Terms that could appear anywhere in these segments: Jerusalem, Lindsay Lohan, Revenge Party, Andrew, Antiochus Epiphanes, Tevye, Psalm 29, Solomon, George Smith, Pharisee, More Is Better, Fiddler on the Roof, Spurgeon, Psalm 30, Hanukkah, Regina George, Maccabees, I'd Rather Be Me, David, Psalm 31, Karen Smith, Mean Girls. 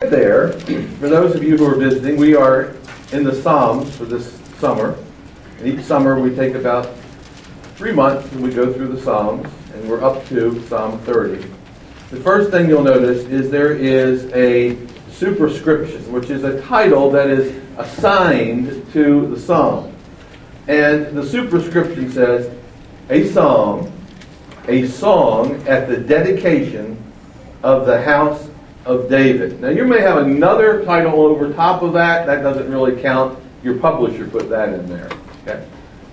There, for those of you who are visiting, we are in the Psalms for this summer. And each summer we take about 3 months and we go through the Psalms, and we're up to Psalm 30. The first thing you'll notice is there is a superscription, which is a title that is assigned to the psalm. And the superscription says, a psalm, a song at the dedication of the house of David. Now you may have another title over top of that. That doesn't really count. Your publisher put that in there. Okay?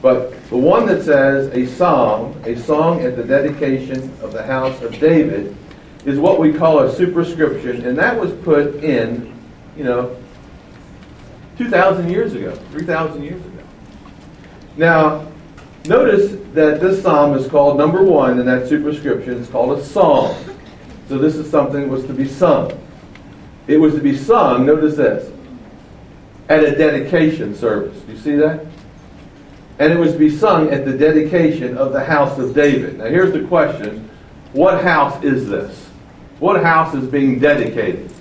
But the one that says a song at the dedication of the house of David, is what we call a superscription, and that was put in, 2,000 years ago, 3,000 years ago. Now, notice that this psalm is called number one, and that superscription is called a psalm. So this is something that was to be sung. It was to be sung, notice this, at a dedication service. Do you see that? And it was to be sung at the dedication of the house of David. Now here's the question. What house is this? What house is being dedicated?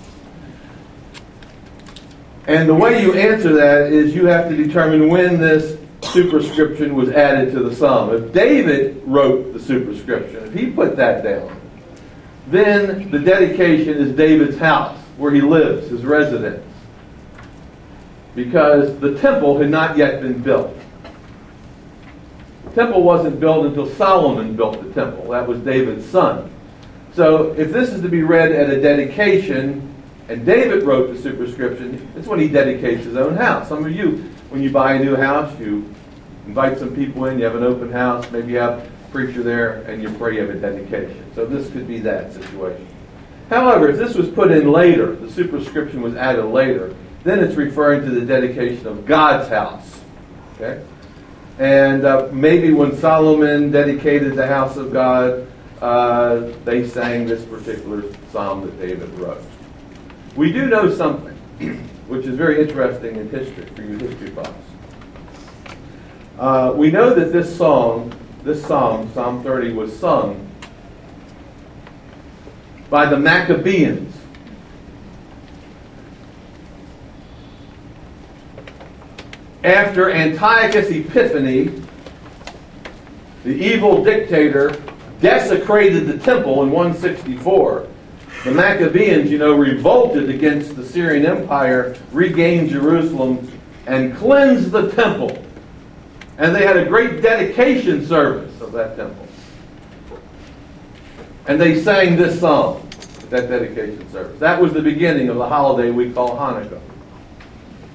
And the way you answer that is you have to determine when this superscription was added to the psalm. If David wrote the superscription, if he put that down, then the dedication is David's house, where he lives, his residence. Because the temple had not yet been built. The temple wasn't built until Solomon built the temple. That was David's son. So if this is to be read at a dedication, and David wrote the superscription, it's when he dedicates his own house. Some of you, when you buy a new house, you invite some people in, you have an open house, maybe you have preacher there, and you pray of a dedication. So this could be that situation. However, if this was put in later, the superscription was added later, then it's referring to the dedication of God's house. Okay? And maybe when Solomon dedicated the house of God, they sang this particular psalm that David wrote. We do know something, which is very interesting in history, for you history buffs. We know that this psalm, Psalm 30, was sung by the Maccabees. After Antiochus Epiphanes, the evil dictator, desecrated the temple in 164, the Maccabees, revolted against the Syrian Empire, regained Jerusalem, and cleansed the temple. And they had a great dedication service of that temple. And they sang this psalm at that dedication service. That was the beginning of the holiday we call Hanukkah.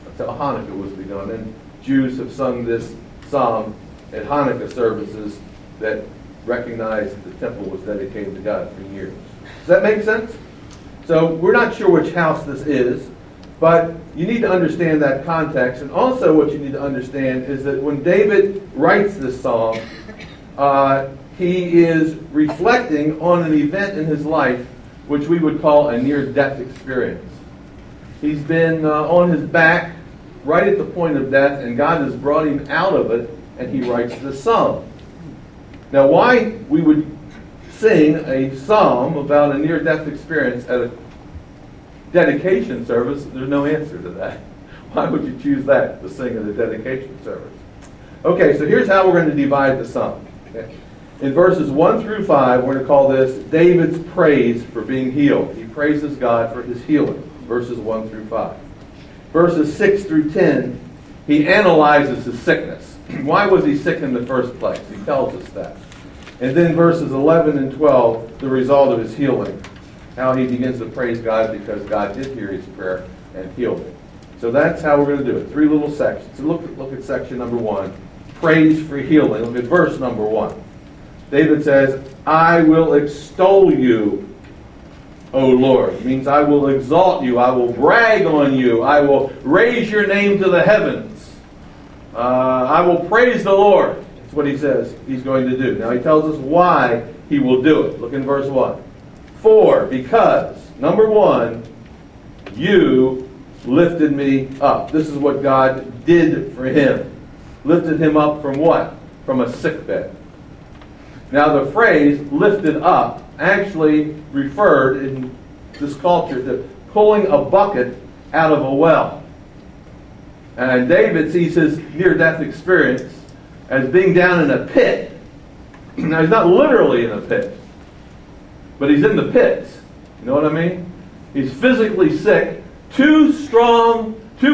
That's how Hanukkah was begun. And Jews have sung this psalm at Hanukkah services that recognize that the temple was dedicated to God for years. Does that make sense? So we're not sure which house this is. But you need to understand that context. And also what you need to understand is that when David writes this psalm, he is reflecting on an event in his life which we would call a near-death experience. He's been on his back right at the point of death, and God has brought him out of it, and he writes this psalm. Now why we would sing a psalm about a near-death experience at a dedication service, there's no answer to that. Why would you choose that, the singing of the dedication service? Okay, so here's how we're going to divide the psalm. Okay. In verses 1 through 5, we're going to call this David's praise for being healed. He praises God for his healing, verses 1 through 5. Verses 6 through 10, he analyzes his sickness. Why was he sick in the first place? He tells us that. And then verses 11 and 12, the result of his healing. How he begins to praise God because God did hear his prayer and healed him. So that's how we're going to do it. 3 little sections. So look at section number 1. Praise for healing. Look at verse number 1. David says, I will extol you, O Lord. It means I will exalt you. I will brag on you. I will raise your name to the heavens. I will praise the Lord. That's what he says he's going to do. Now he tells us why he will do it. Look in verse 1. For, because, number 1, you lifted me up. This is what God did for him. Lifted him up from what? From a sickbed. Now the phrase, lifted up, actually referred in this culture to pulling a bucket out of a well. And David sees his near-death experience as being down in a pit. Now, he's not literally in a pit, but he's in the pits. You know what I mean? He's physically sick, too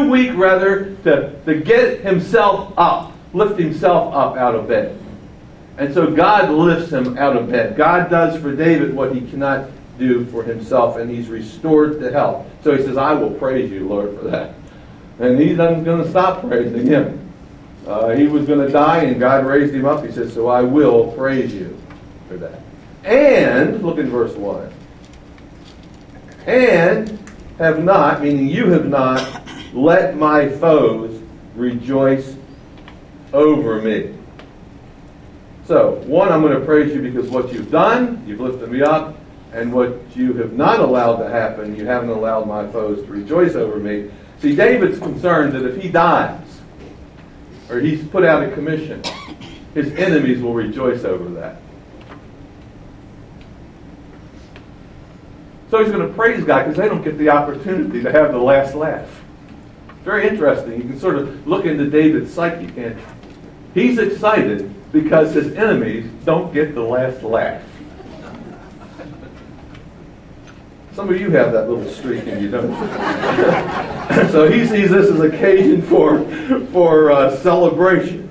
weak, to get himself up, lift himself up out of bed. And so God lifts him out of bed. God does for David what he cannot do for himself, and he's restored to health. So he says, I will praise you, Lord, for that. And he's not going to stop praising him. He was going to die, and God raised him up. He says, so I will praise you for that. And, look in verse 1. And have not, meaning you have not, let my foes rejoice over me. So, one, I'm going to praise you because what you've done, you've lifted me up, and what you have not allowed to happen, you haven't allowed my foes to rejoice over me. See, David's concerned that if he dies, or he's put out of commission, his enemies will rejoice over that. So he's going to praise God because they don't get the opportunity to have the last laugh. Very interesting. You can sort of look into David's psyche, can't you? He's excited because his enemies don't get the last laugh. Some of you have that little streak and you don't. So he sees this as occasion for celebration.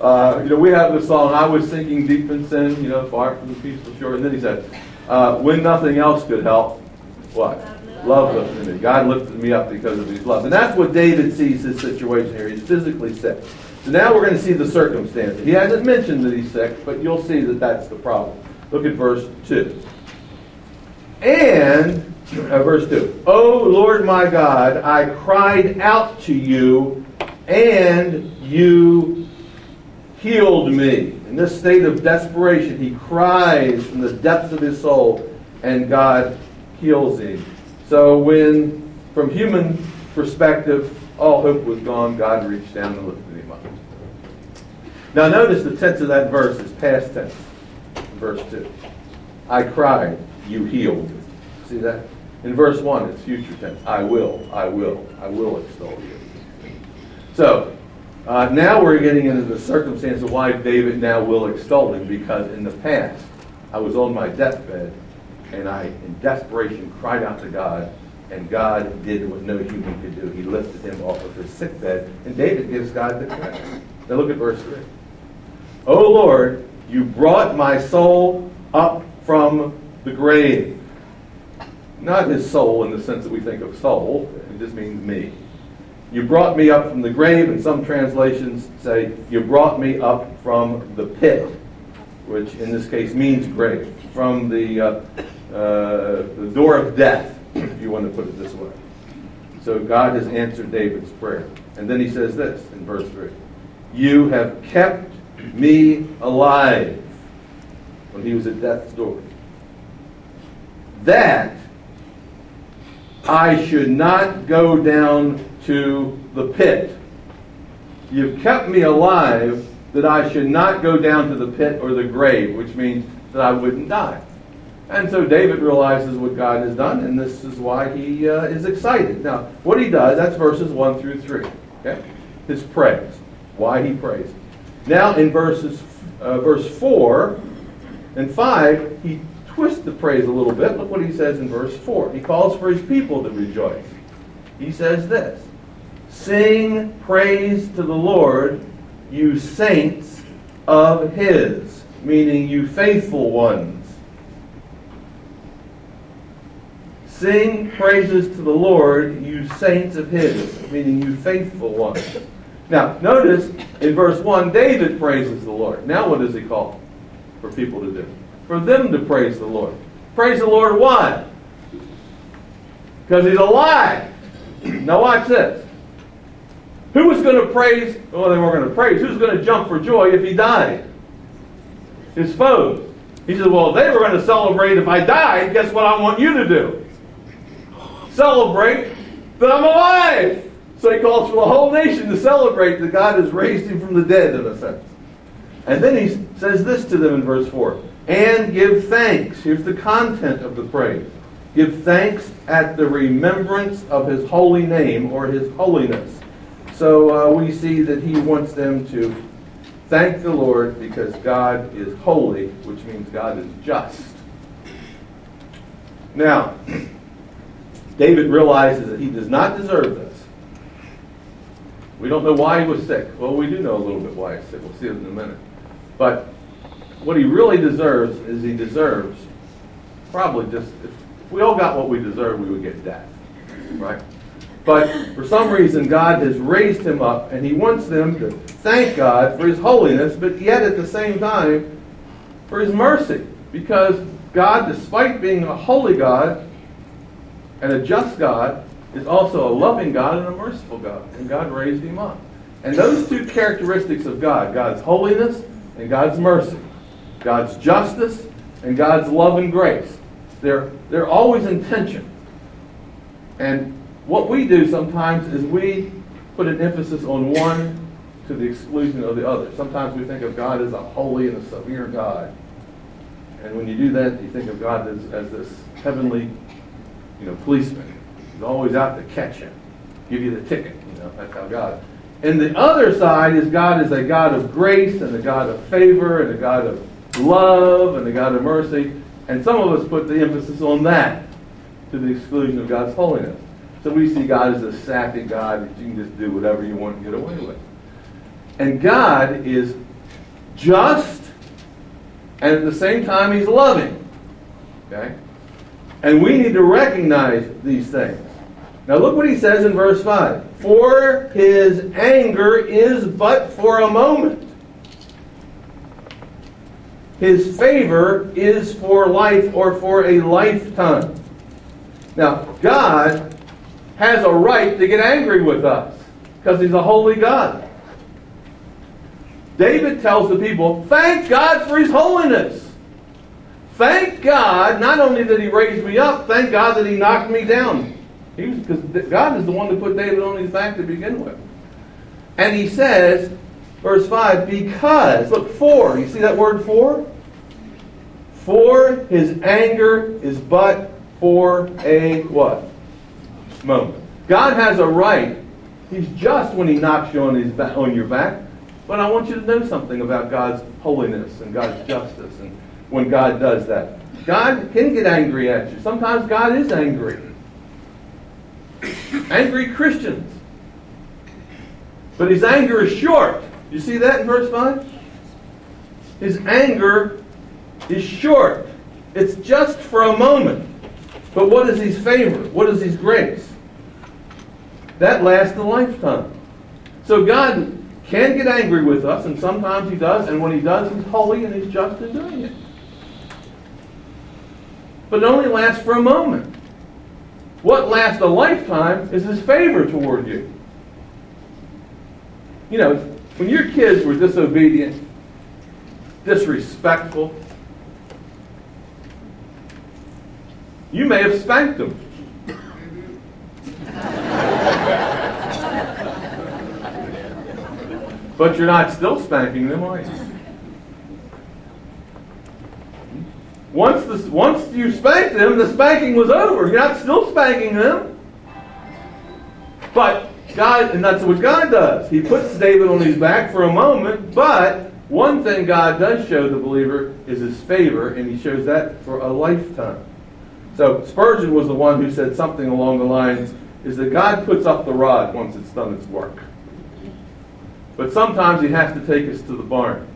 We have this song, I was sinking deep in sin, far from the peaceful shore. And then he said, when nothing else could help, what? Love lifted me. God lifted me up because of his love. And that's what David sees his situation here. He's physically sick. So now we're going to see the circumstances. He hasn't mentioned that he's sick, but you'll see that that's the problem. Look at verse 2. And, verse 2. O Lord my God, I cried out to you, and you healed me. In this state of desperation, he cries from the depths of his soul, and God heals him. So when, from human perspective, all hope was gone, God reached down and lifted him up. Now notice the tense of that verse is past tense. Verse 2. I cried, you healed. See that? In verse 1, it's future tense. I will extol you. So, now we're getting into the circumstance of why David now will extol him, because in the past, I was on my deathbed, and I, in desperation, cried out to God, and God did what no human could do. He lifted him off of his sickbed, and David gives God the credit. Now look at verse 3. O Lord, you brought my soul up from the grave. Not his soul in the sense that we think of soul. It just means me. You brought me up from the grave, and some translations say, you brought me up from the pit, which in this case means grave, from the door of death, if you want to put it this way. So God has answered David's prayer. And then he says this in verse 3. You have kept me alive when he was at death's door, that I should not go down to the pit. You've kept me alive that I should not go down to the pit or the grave, which means that I wouldn't die. And so David realizes what God has done, and this is why he is excited. Now, what he does, that's verses 1 through 3. Okay? His praise. Why he prays. Now, in verse 4 and 5, he twists the praise a little bit. Look what he says in verse 4. He calls for his people to rejoice. He says this, sing praise to the Lord, you saints of his, meaning you faithful ones. Sing praises to the Lord, you saints of his, meaning you faithful ones. Now, notice in verse 1, David praises the Lord. Now what does he call for people to do? For them to praise the Lord. Praise the Lord why? Because he's alive. Now watch this. Who was going to praise? Well, they weren't going to praise. Who's going to jump for joy if he died? His foes. He said, well, if they were going to celebrate if I died, guess what I want you to do? Celebrate that I'm alive. So he calls for the whole nation to celebrate that God has raised him from the dead, in a sense. And then he says this to them in verse 4. And give thanks. Here's the content of the praise. Give thanks at the remembrance of his holy name or his holiness. So we see that he wants them to thank the Lord because God is holy, which means God is just. Now, David realizes that he does not deserve this. We don't know why he was sick. Well, we do know a little bit why he's sick. We'll see it in a minute. But what he really deserves is he deserves probably just, if we all got what we deserve, we would get death, right? But for some reason, God has raised him up, and he wants them to thank God for his holiness, but yet at the same time, for his mercy. Because God, despite being a holy God and a just God, is also a loving God and a merciful God. And God raised him up. And those two characteristics of God, God's holiness and God's mercy, God's justice and God's love and grace, they're always in tension. And what we do sometimes is we put an emphasis on one to the exclusion of the other. Sometimes we think of God as a holy and a severe God. And when you do that, you think of God as this heavenly, policeman. He's always out to catch him, give you the ticket. That's how God. And the other side is God is a God of grace and a God of favor and a God of love and a God of mercy. And some of us put the emphasis on that to the exclusion of God's holiness. So we see God as a sappy God that you can just do whatever you want and get away with. And God is just, and at the same time he's loving. Okay? And we need to recognize these things. Now look what he says in verse 5. For his anger is but for a moment. His favor is for life or for a lifetime. Now, God has a right to get angry with us because he's a holy God. David tells the people, thank God for his holiness. Thank God, not only that he raised me up, thank God that he knocked me down. Because God is the one that put David on his back to begin with. And he says, verse 5, because, look, for, you see that word for? For his anger is but for a what? Moment. God has a right. He's just when he knocks you on your back. But I want you to know something about God's holiness and God's justice and when God does that. God can get angry at you. Sometimes God is angry. Angry Christians. But his anger is short. You see that in verse 5? His anger is short. It's just for a moment. But what is his favor? What is his grace? That lasts a lifetime. So God can get angry with us, and sometimes he does, and when he does, he's holy and he's just in doing it. But it only lasts for a moment. What lasts a lifetime is his favor toward you. When your kids were disobedient, disrespectful, you may have spanked them. But you're not still spanking them, are you? Once you spanked them, the spanking was over. You're not still spanking them. But God, and that's what God does. He puts David on his back for a moment, but one thing God does show the believer is his favor, and he shows that for a lifetime. So Spurgeon was the one who said something along the lines, is that God puts up the rod once it's done its work. But sometimes he has to take us to the barn,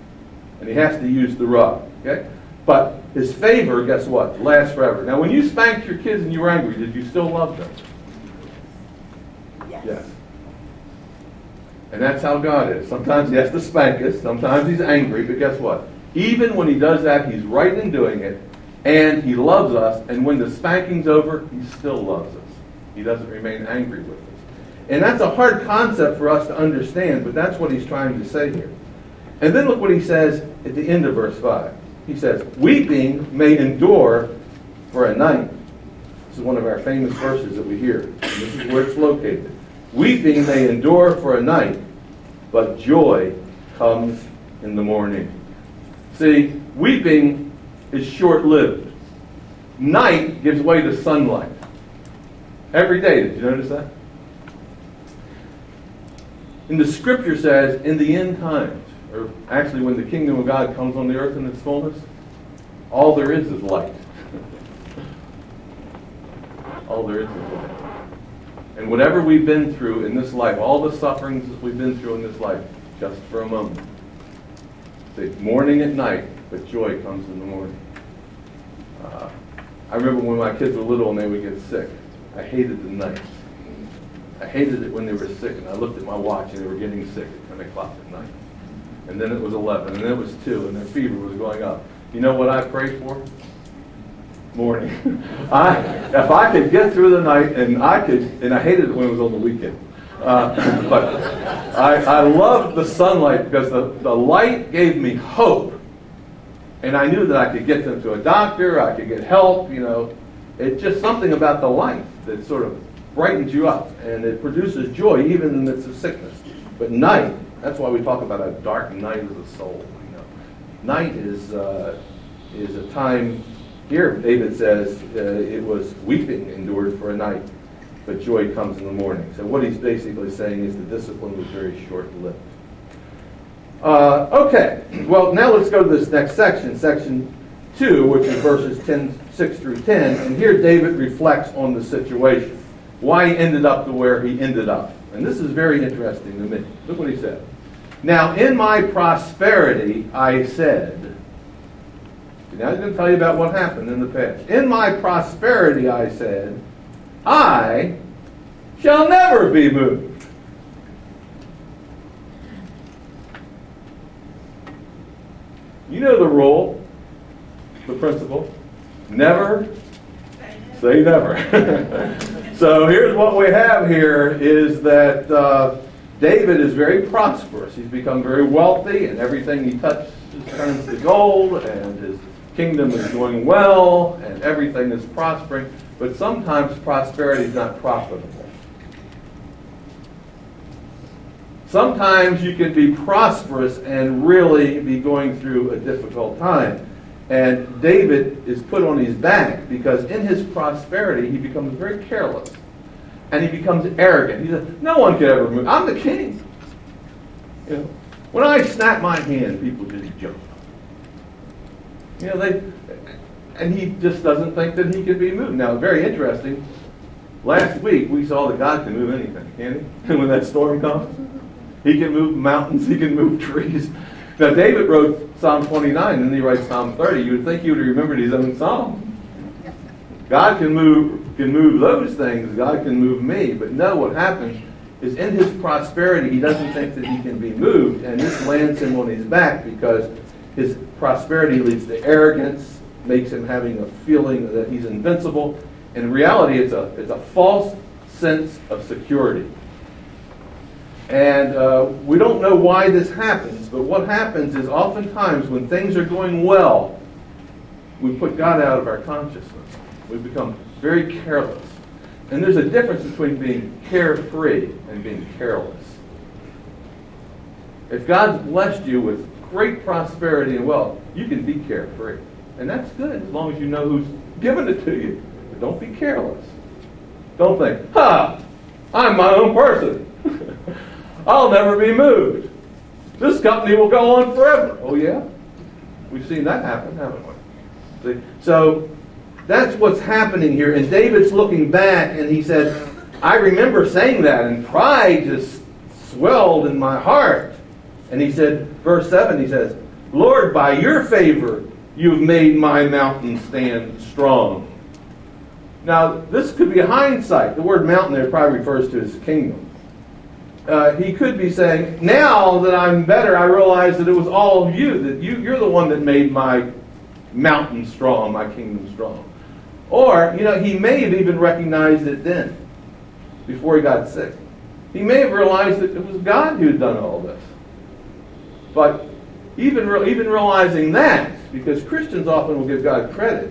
and he has to use the rod. Okay? But his favor, guess what? Lasts forever. Now, when you spanked your kids and you were angry, did you still love them? Yes. And that's how God is. Sometimes he has to spank us. Sometimes he's angry. But guess what? Even when he does that, he's right in doing it. And he loves us. And when the spanking's over, he still loves us. He doesn't remain angry with us. And that's a hard concept for us to understand. But that's what he's trying to say here. And then look what he says at the end of verse 5. He says, weeping may endure for a night. This is one of our famous verses that we hear. And this is where it's located. Weeping may endure for a night, but joy comes in the morning. See, weeping is short-lived. night gives way to sunlight. Every day, did you notice that? And the scripture says, in the end times, or actually when the kingdom of God comes on the earth in its fullness, all there is light. All there is light. And whatever we've been through in this life, all the sufferings that we've been through in this life, just for a moment. Say, mourning at night, but joy comes in the morning. I remember when my kids were little and they would get sick. I hated the nights. I hated it when they were sick, and I looked at my watch and they were getting sick at 10 o'clock at night. And then it was 11, and then it was 2, and their fever was going up. You know what I prayed for? Morning. If I could get through the night, and I hated it when it was on the weekend. But I loved the sunlight because the light gave me hope. And I knew that I could get them to a doctor, I could get help, you know. It's just something about the light that sort of brightens you up, and it produces joy even in the midst of sickness. But night, that's why we talk about a dark night of the soul. You know, night is a time. Here, David says, it was weeping endured for a night, but joy comes in the morning. So what he's basically saying is the discipline was very short-lived. Okay, well, now let's go to this next section, section 2, which is verses 6 through 10. And here David reflects on the situation, why he ended up to where he ended up. And this is very interesting to me. Look what he said. Now, in my prosperity, I said... Now he's going to tell you about what happened in the past. In my prosperity, I said, I shall never be moved. You know the rule, the principle, never say never. So here's what we have here is that David is very prosperous. He's become very wealthy, and everything he touches turns to gold, and his kingdom is doing well, and everything is prospering, but sometimes prosperity is not profitable. Sometimes you can be prosperous and really be going through a difficult time. And David is put on his back because in his prosperity he becomes very careless. And he becomes arrogant. He says, no one could ever move. I'm the king. You know, when I snap my hand, people just jump. You know, and he just doesn't think that he could be moved. Now, very interesting. Last week, we saw that God can move anything, can't he? And when that storm comes, he can move mountains, he can move trees. Now, David wrote Psalm 29, and then he writes Psalm 30. You would think he would have remembered his own psalm. God can move those things. God can move me. But no, what happens is in his prosperity, he doesn't think that he can be moved. And this lands him on his back because his prosperity leads to arrogance, makes him having a feeling that he's invincible. In reality, it's a false sense of security. And we don't know why this happens, but what happens is oftentimes when things are going well, we put God out of our consciousness. We become very careless. And there's a difference between being carefree and being careless. If God's blessed you with great prosperity and wealth, you can be carefree. And that's good as long as you know who's given it to you. But don't be careless. Don't think, I'm my own person. I'll never be moved. This company will go on forever. Oh yeah? We've seen that happen, haven't we? See? So that's what's happening here. And David's looking back and he said, I remember saying that and pride just swelled in my heart. And he said, verse 7, he says, Lord, by your favor, you've made my mountain stand strong. Now, this could be hindsight. The word mountain there probably refers to his kingdom. He could be saying, now that I'm better, I realize that it was all you, that you're the one that made my mountain strong, my kingdom strong. Or, you know, he may have even recognized it then, before he got sick. He may have realized that it was God who had done all this. But even realizing that, because Christians often will give God credit,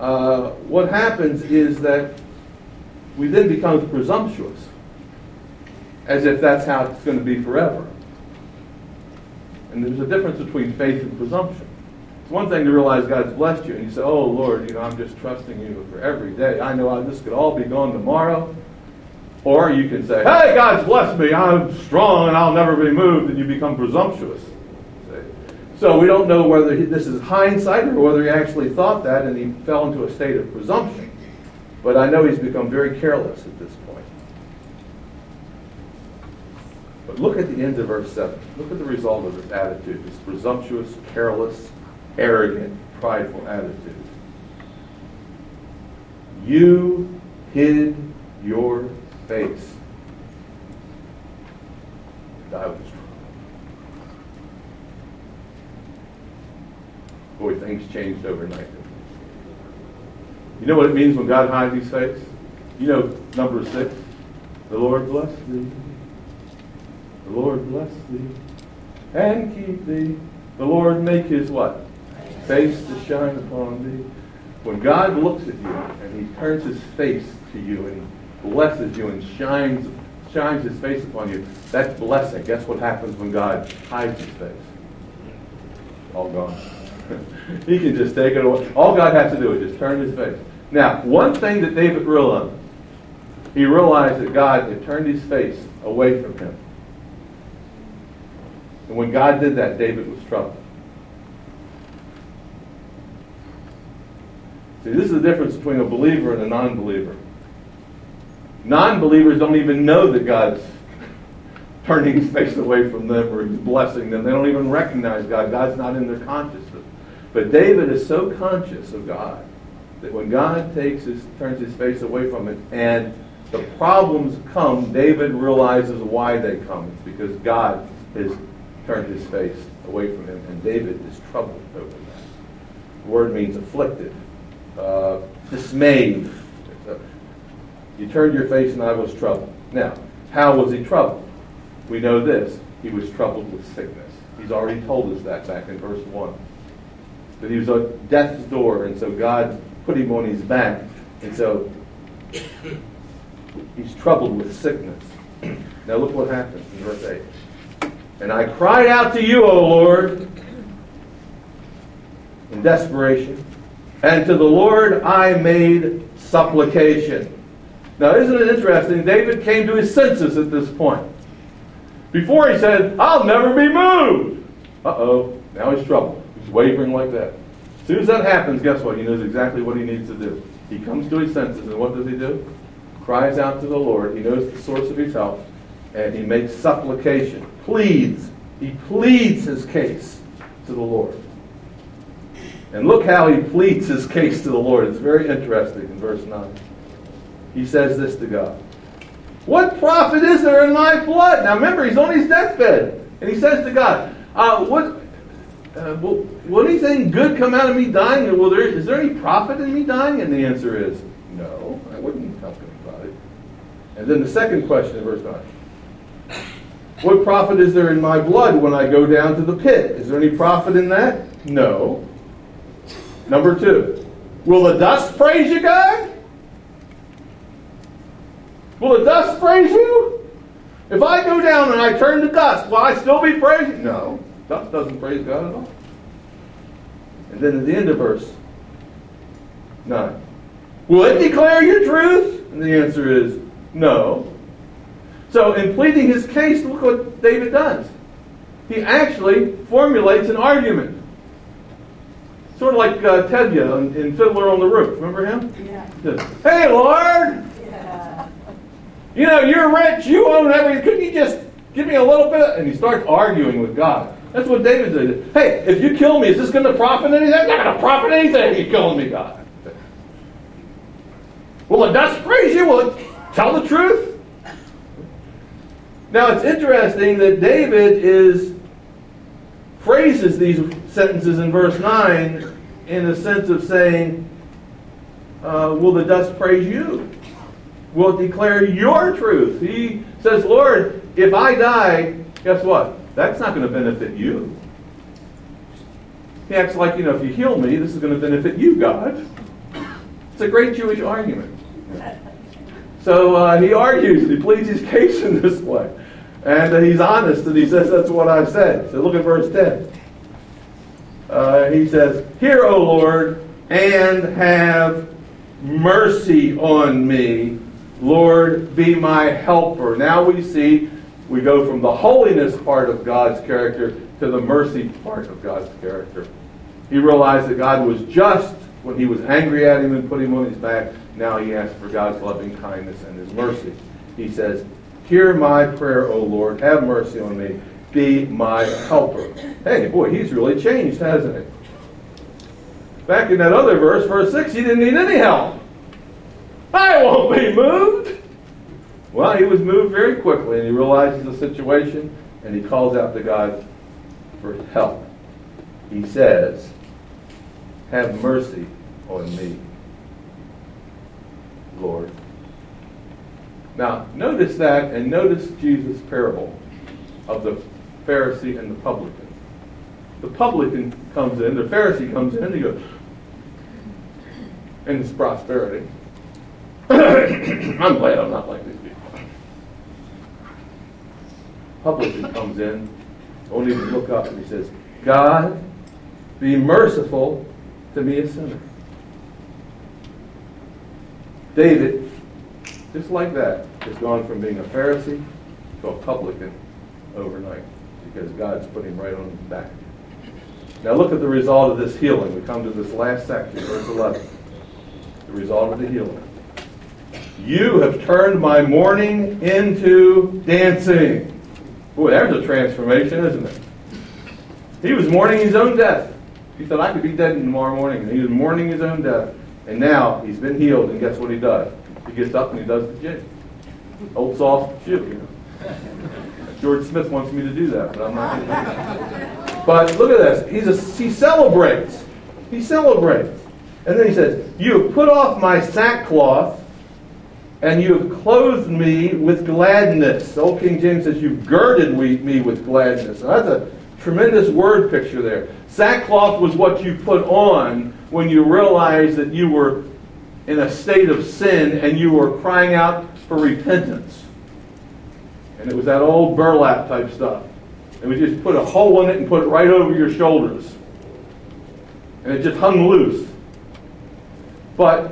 what happens is that we then become presumptuous, as if that's how it's going to be forever. And there's a difference between faith and presumption. It's one thing to realize God's blessed you, and you say, oh, Lord, you know, I'm just trusting you for every day. I know this could all be gone tomorrow. Or you can say, hey, God's blessed me. I'm strong, and I'll never be moved, and you become presumptuous. So we don't know whether this is hindsight or whether he actually thought that and he fell into a state of presumption. But I know he's become very careless at this point. But look at the end of verse 7. Look at the result of this attitude, this presumptuous, careless, arrogant, prideful attitude. You hid your face. And I was Boy, things changed overnight. You know what it means when God hides his face? You know, number 6. The Lord bless thee. The Lord bless thee and keep thee. The Lord make his what? Face to shine upon thee. When God looks at you and he turns his face to you and he blesses you and shines his face upon you, that's blessing. Guess what happens when God hides his face? All gone. He can just take it away. All God has to do is just turn his face. Now, one thing that David realized, he realized that God had turned his face away from him. And when God did that, David was troubled. See, this is the difference between a believer and a non-believer. Non-believers don't even know that God's turning his face away from them or he's blessing them. They don't even recognize God. God's not in their consciousness. But David is so conscious of God that when God turns his face away from it and the problems come, David realizes why they come. It's because God has turned his face away from him, and David is troubled over that. The word means afflicted, dismayed. You turned your face and I was troubled. Now, how was he troubled? We know this. He was troubled with sickness. He's already told us that back in verse 1. That he was at death's door, and so God put him on his back. And so he's troubled with sickness. Now look what happens in verse 8. And I cried out to you, O Lord, in desperation, and to the Lord I made supplication. Now isn't it interesting? David came to his senses at this point. Before he said, I'll never be moved. Uh-oh, now he's troubled. He's wavering like that. As soon as that happens, guess what? He knows exactly what he needs to do. He comes to his senses, and what does he do? Cries out to the Lord. He knows the source of his help, and he makes supplication, pleads. He pleads his case to the Lord. And look how he pleads his case to the Lord. It's very interesting in verse 9. He says this to God. What profit is there in my blood? Now remember, he's on his deathbed. And he says to God, will anything good come out of me dying? Is there any profit in me dying? And the answer is, no, I wouldn't help anybody. And then the second question in verse 9. What profit is there in my blood when I go down to the pit? Is there any profit in that? No. Number 2. Will the dust praise you, God? Will the dust praise you? If I go down and I turn to dust, will I still be praised? No. Dust doesn't praise God at all. And then at the end of verse 9, will it declare your truth? And the answer is no. So in pleading his case, look what David does. He actually formulates an argument. Sort of like Tevye in Fiddler on the Roof. Remember him? Yeah. Just, hey, Lord! You know, you're rich, you own everything, couldn't you just give me a little bit? And he starts arguing with God. That's what David did. Hey, if you kill me, is this going to profit anything? It's not going to profit anything if you're killing me, God. Will it not praise you? Will it tell the truth? Now, it's interesting that David phrases these sentences in verse 9 in the sense of saying, will the dust praise you? Will declare your truth. He says, Lord, if I die, guess what? That's not going to benefit you. He acts like, you know, if you heal me, this is going to benefit you, God. It's a great Jewish argument. So he argues, he pleads his case in this way. And he's honest, and he says, that's what I said. So look at verse 10. he says, "Hear, O Lord, and have mercy on me. Lord, be my helper." Now we see, we go from the holiness part of God's character to the mercy part of God's character. He realized that God was just when he was angry at him and put him on his back. Now he asks for God's loving kindness and his mercy. He says, "Hear my prayer, O Lord, have mercy on me, be my helper." Hey, boy, he's really changed, hasn't he? Back in that other verse, verse 6, he didn't need any help. I won't be moved. Well, he was moved very quickly, and he realizes the situation, and he calls out to God for help. He says, "Have mercy on me, Lord." Now, notice that, and notice Jesus' parable of the Pharisee and the publican. The publican comes in, the Pharisee comes in, and he goes, in his prosperity, "I'm glad I'm not like these people." Publican comes in, won't even look up, and he says, "God, be merciful to me, a sinner." David, just like that, has gone from being a Pharisee to a publican overnight, because God's put him right on his back. Now look at the result of this healing. We come to this last section, verse 11. The result of the healing. "You have turned my mourning into dancing." Boy, there's a transformation, isn't it? He was mourning his own death. He said, "I could be dead tomorrow morning." And he was mourning his own death. And now he's been healed, and guess what he does? He gets up and he does the jig. Old soft shoe, you know. George Smith wants me to do that, but I'm not going to do it. But look at this. He celebrates. He celebrates. And then he says, "You have put off my sackcloth, and you have clothed me with gladness." The old King James says, "You've girded me with gladness." Now, that's a tremendous word picture there. Sackcloth was what you put on when you realized that you were in a state of sin and you were crying out for repentance. And it was that old burlap type stuff. And we just put a hole in it and put it right over your shoulders. And it just hung loose. But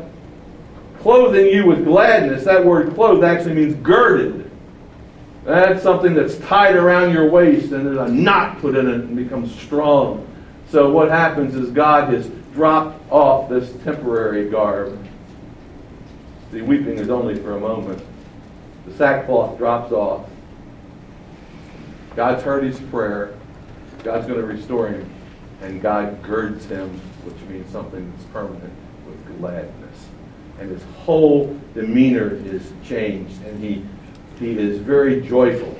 clothing you with gladness, that word clothed actually means girded. That's something that's tied around your waist, and there's a knot put in it and becomes strong. So what happens is God has dropped off this temporary garb. The weeping is only for a moment. The sackcloth drops off. God's heard his prayer. God's going to restore him. And God girds him, which means something that's permanent, with gladness. And his whole demeanor is changed, and He is very joyful.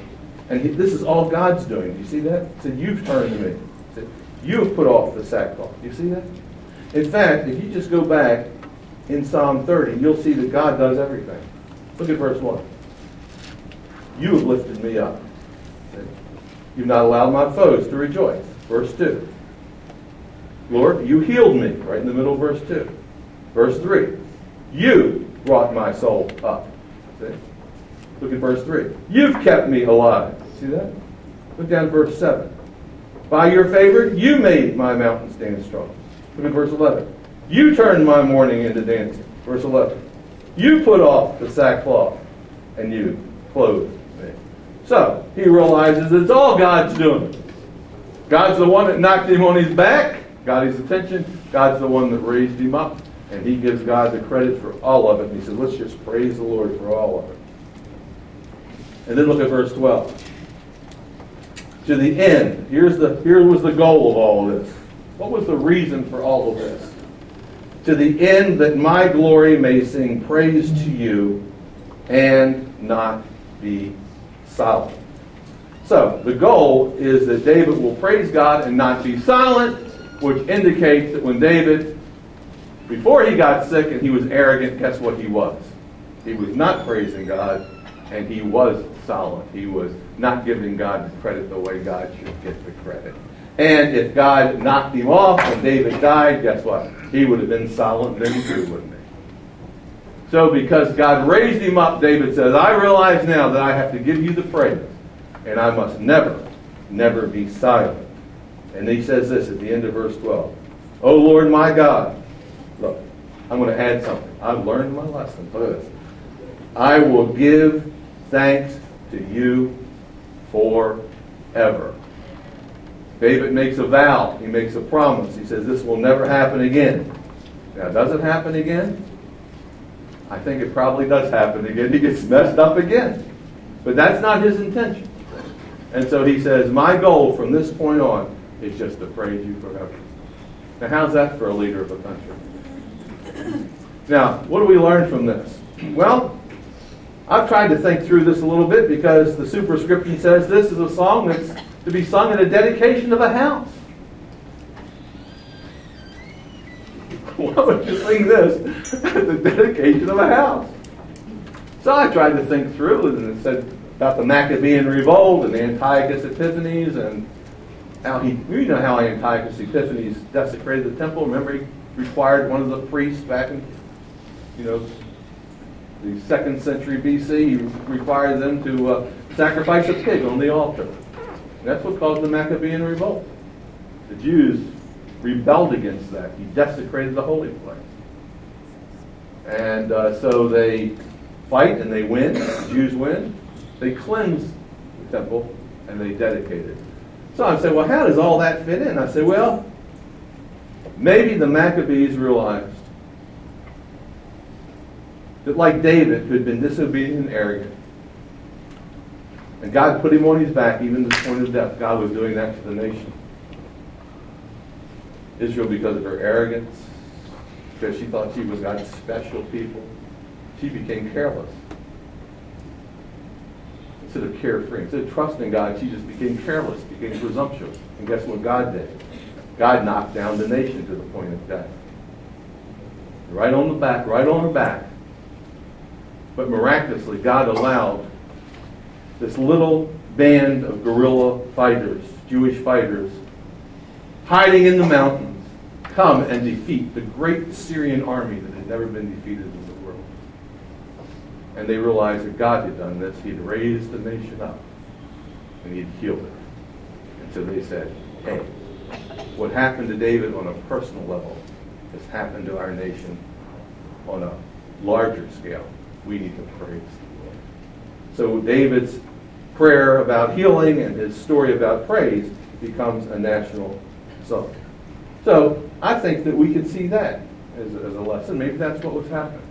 And this is all God's doing. Do you see that? He said, "You've turned me." He said, "You have put off the sackcloth." Do you see that? In fact, if you just go back in Psalm 30, you'll see that God does everything. Look at verse 1. "You have lifted me up. You've not allowed my foes to rejoice." Verse 2. "Lord, you healed me." Right in the middle of verse 2. Verse 3. "You brought my soul up." See? Look at verse 3. "You've kept me alive." See that? Look down at verse 7. "By your favor, you made my mountains stand strong." Look at verse 11. "You turned my mourning into dancing." Verse 11. "You put off the sackcloth, and you clothed me." So, he realizes it's all God's doing. God's the one that knocked him on his back, got his attention. God's the one that raised him up. And he gives God the credit for all of it. And he said, let's just praise the Lord for all of it. And then look at verse 12. To the end. Here was the goal of all of this. What was the reason for all of this? "To the end that my glory may sing praise to you and not be silent." So, the goal is that David will praise God and not be silent, which indicates that when David, before he got sick and he was arrogant, guess what he was? He was not praising God. And he was silent. He was not giving God the credit the way God should get the credit. And if God knocked him off and David died, guess what? He would have been silent then too, wouldn't he? So because God raised him up, David says, I realize now that I have to give you the praise. And I must never, never be silent. And he says this at the end of verse 12. O Lord my God. Look, I'm going to add something. I've learned my lesson. Look at this. I will give thanks to you forever. David makes a vow. He makes a promise. He says this will never happen again. Now, does it happen again? I think it probably does happen again. He gets messed up again. But that's not his intention. And so he says, my goal from this point on is just to praise you forever. Now, how's that for a leader of a country? Now, what do we learn from this? Well, I've tried to think through this a little bit because the superscription says this is a song that's to be sung at a dedication of a house. Why would you sing this at the dedication of a house? So I tried to think through and it said about the Maccabean revolt and Antiochus Epiphanes and how you know how Antiochus Epiphanes desecrated the temple. Remember, he required one of the priests back in, the 2nd century BC, he required them to sacrifice a pig on the altar. And that's what caused the Maccabean revolt. The Jews rebelled against that. He desecrated the holy place. And so they fight and they win. The Jews win. They cleanse the temple and they dedicate it. So I said, well, how does all that fit in? I said, well, maybe the Maccabees realized that like David, who had been disobedient and arrogant, and God put him on his back even to the point of death, God was doing that to the nation. Israel, because of her arrogance, because she thought she was God's special people, she became careless. Instead of carefree, instead of trusting God, she just became careless, became presumptuous. And guess what God did? God knocked down the nation to the point of death. Right on her back. But miraculously, God allowed this little band of guerrilla fighters, Jewish fighters, hiding in the mountains, come and defeat the great Syrian army that had never been defeated in the world. And they realized that God had done this. He had raised the nation up, and he had healed it. And so they said, hey, what happened to David on a personal level has happened to our nation on a larger scale. We need to praise the Lord. So David's prayer about healing and his story about praise becomes a national song. So I think that we could see that as a lesson. Maybe that's what was happening.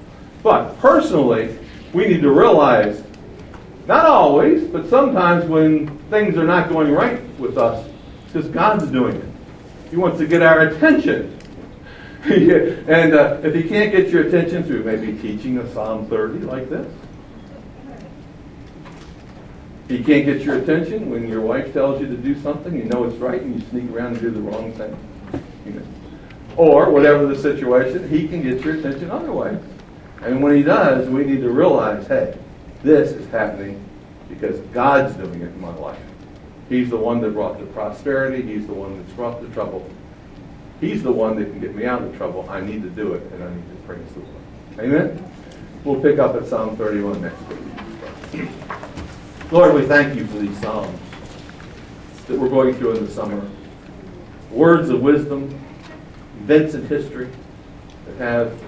But personally, we need to realize, not always, but sometimes when things are not going right with us, it's because God's doing it. He wants to get our attention. And if he can't get your attention through maybe teaching a Psalm 30 like this. He can't get your attention when your wife tells you to do something, you know it's right, and you sneak around and do the wrong thing. Or, whatever the situation, he can get your attention otherwise. And when he does, we need to realize, hey, this is happening because God's doing it in my life. He's the one that brought the prosperity. He's the one that's brought the trouble. He's the one that can get me out of trouble. I need to do it, and I need to praise the Lord. Amen? We'll pick up at Psalm 31 next week. Lord, we thank you for these Psalms that we're going through in the summer. Words of wisdom, events in history that have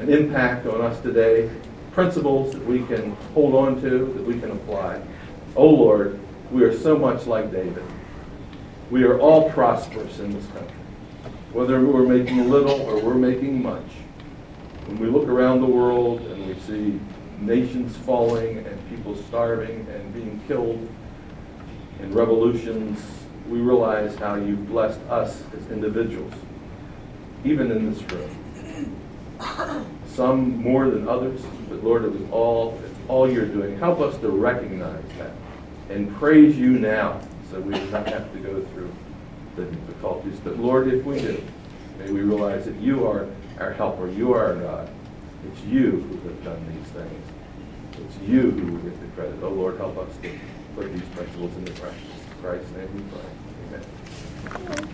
an impact on us today, principles that we can hold on to, that we can apply. Oh, Lord, we are so much like David. We are all prosperous in this country. Whether we're making little or we're making much, when we look around the world and we see nations falling and people starving and being killed and revolutions, we realize how you blessed us as individuals, even in this room. Some more than others, but Lord, it's all you're doing. Help us to recognize that and praise you now so we do not have to go through the difficulties. But Lord, if we do, may we realize that you are our helper. You are our God. It's you who have done these things. It's you who will get the credit. Oh, Lord, help us to put these principles into practice. In Christ's name we pray. Amen.